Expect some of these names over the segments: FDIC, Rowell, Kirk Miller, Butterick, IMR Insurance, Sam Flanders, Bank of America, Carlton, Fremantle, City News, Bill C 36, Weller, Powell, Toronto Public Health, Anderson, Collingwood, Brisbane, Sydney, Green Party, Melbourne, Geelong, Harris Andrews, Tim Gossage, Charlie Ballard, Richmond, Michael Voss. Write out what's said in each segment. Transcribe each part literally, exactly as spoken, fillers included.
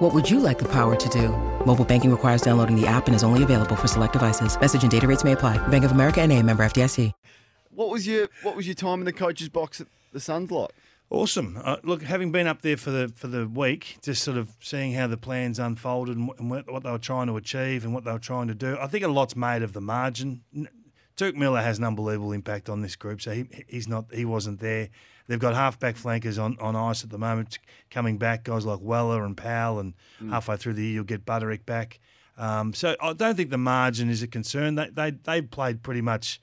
What would you like the power to do? Mobile banking requires downloading the app and is only available for select devices. Message and data rates may apply. Bank of America N A, member F D I C. What was your What was your time in the coach's box at the Suns like? Awesome. Uh, look, having been up there for the for the week, just sort of seeing how the plans unfolded and, and what, what they were trying to achieve and what they were trying to do, I think a lot's made of the margin. Kirk Miller has an unbelievable impact on this group, so he he's not he wasn't there. They've got half-back flankers on, on ice at the moment coming back, guys like Weller and Powell, and mm. halfway through the year you'll get Butterick back. Um, so I don't think the margin is a concern. They they they played pretty much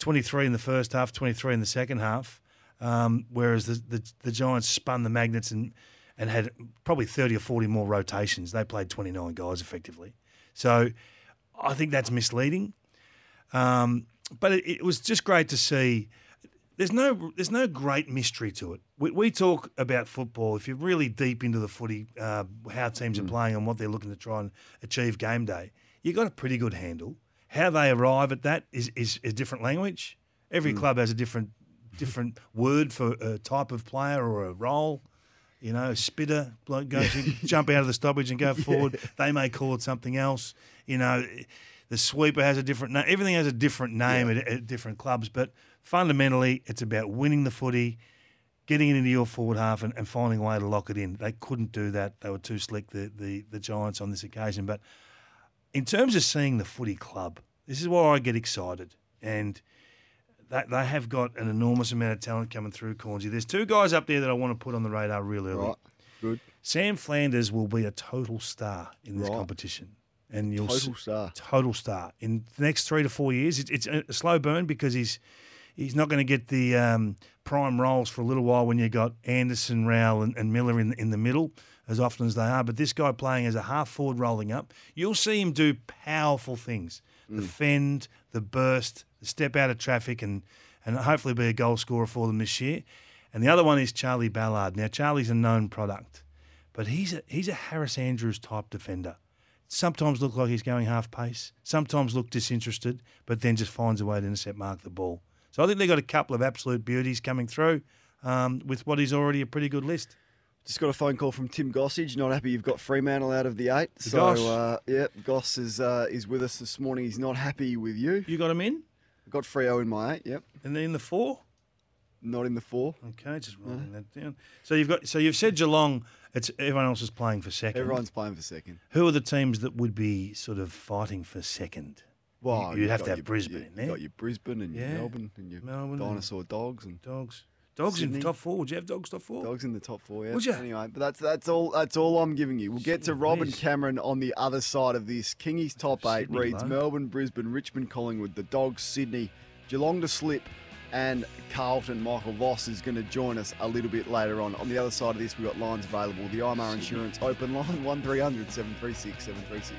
twenty-three in the first half, twenty-three in the second half. Um, whereas the, the the Giants spun the magnets and, and had probably thirty or forty more rotations. They played twenty-nine guys effectively. So I think that's misleading. Um, but it, it was just great to see. There's no there's no great mystery to it. We, we talk about football, if you're really deep into the footy, uh, how teams mm. are playing and what they're looking to try and achieve game day, you've got a pretty good handle. How they arrive at that is is a different language. Every mm. club has a different different word for a type of player or a role. You know, a spitter, bloke goes to jump out of the stoppage and go forward. Yeah. They may call it something else. You know, the sweeper has a different name. Everything has a different name yeah. at, at different clubs. But fundamentally, it's about winning the footy, getting it into your forward half and, and finding a way to lock it in. They couldn't do that. They were too slick, the, the, the Giants, on this occasion. But in terms of seeing the footy club, this is where I get excited. And they, they have got an enormous amount of talent coming through, Cornsy. There's two guys up there that I want to put on the radar real early. Right. Good. Sam Flanders will be a total star in this right. competition. And you'll total star. Total star. In the next three to four years, it, it's a slow burn because he's he's not going to get the um, prime roles for a little while when you got Anderson, Rowell and, and Miller in, in the middle as often as they are. But this guy playing as a half-forward rolling up, you'll see him do powerful things. Mm. The fend, the burst, the step out of traffic and, and hopefully be a goal scorer for them this year. And the other one is Charlie Ballard. Now, Charlie's a known product, but he's a, he's a Harris Andrews type defender. Sometimes look like he's going half pace, sometimes look disinterested, but then just finds a way to intercept, mark the ball. So I think they've got a couple of absolute beauties coming through um, with what is already a pretty good list. Just got a phone call from Tim Gossage. Not happy you've got Fremantle out of the eight. So, uh, yeah, Goss is uh, is with us this morning. He's not happy with you. You got him in? I got Freo in my eight, yep. And then in the four? Not in the four. Okay, just writing no. that down. So you've got. So you've said Geelong. It's everyone else is playing for second. Everyone's playing for second. Who are the teams that would be sort of fighting for second? Well, you, you'd have to have your, Brisbane you, in there. You've got your Brisbane and yeah. your Melbourne and your Melbourne dinosaur and dogs and dogs. Dogs Sydney. In the top four. Would you have dogs top four? Dogs in the top four. Yeah. Would you? Anyway, but that's that's all. That's all I'm giving you. We'll get Sydney, to Rob please. and Cameron on the other side of this. Kingy's top Sydney eight reads low. Melbourne, Brisbane, Richmond, Collingwood, the Dogs, Sydney, Geelong to slip. And Carlton, Michael Voss is going to join us a little bit later on. On the other side of this, we've got lines available. The I M R Insurance open line, one three hundred seven three six seven three six.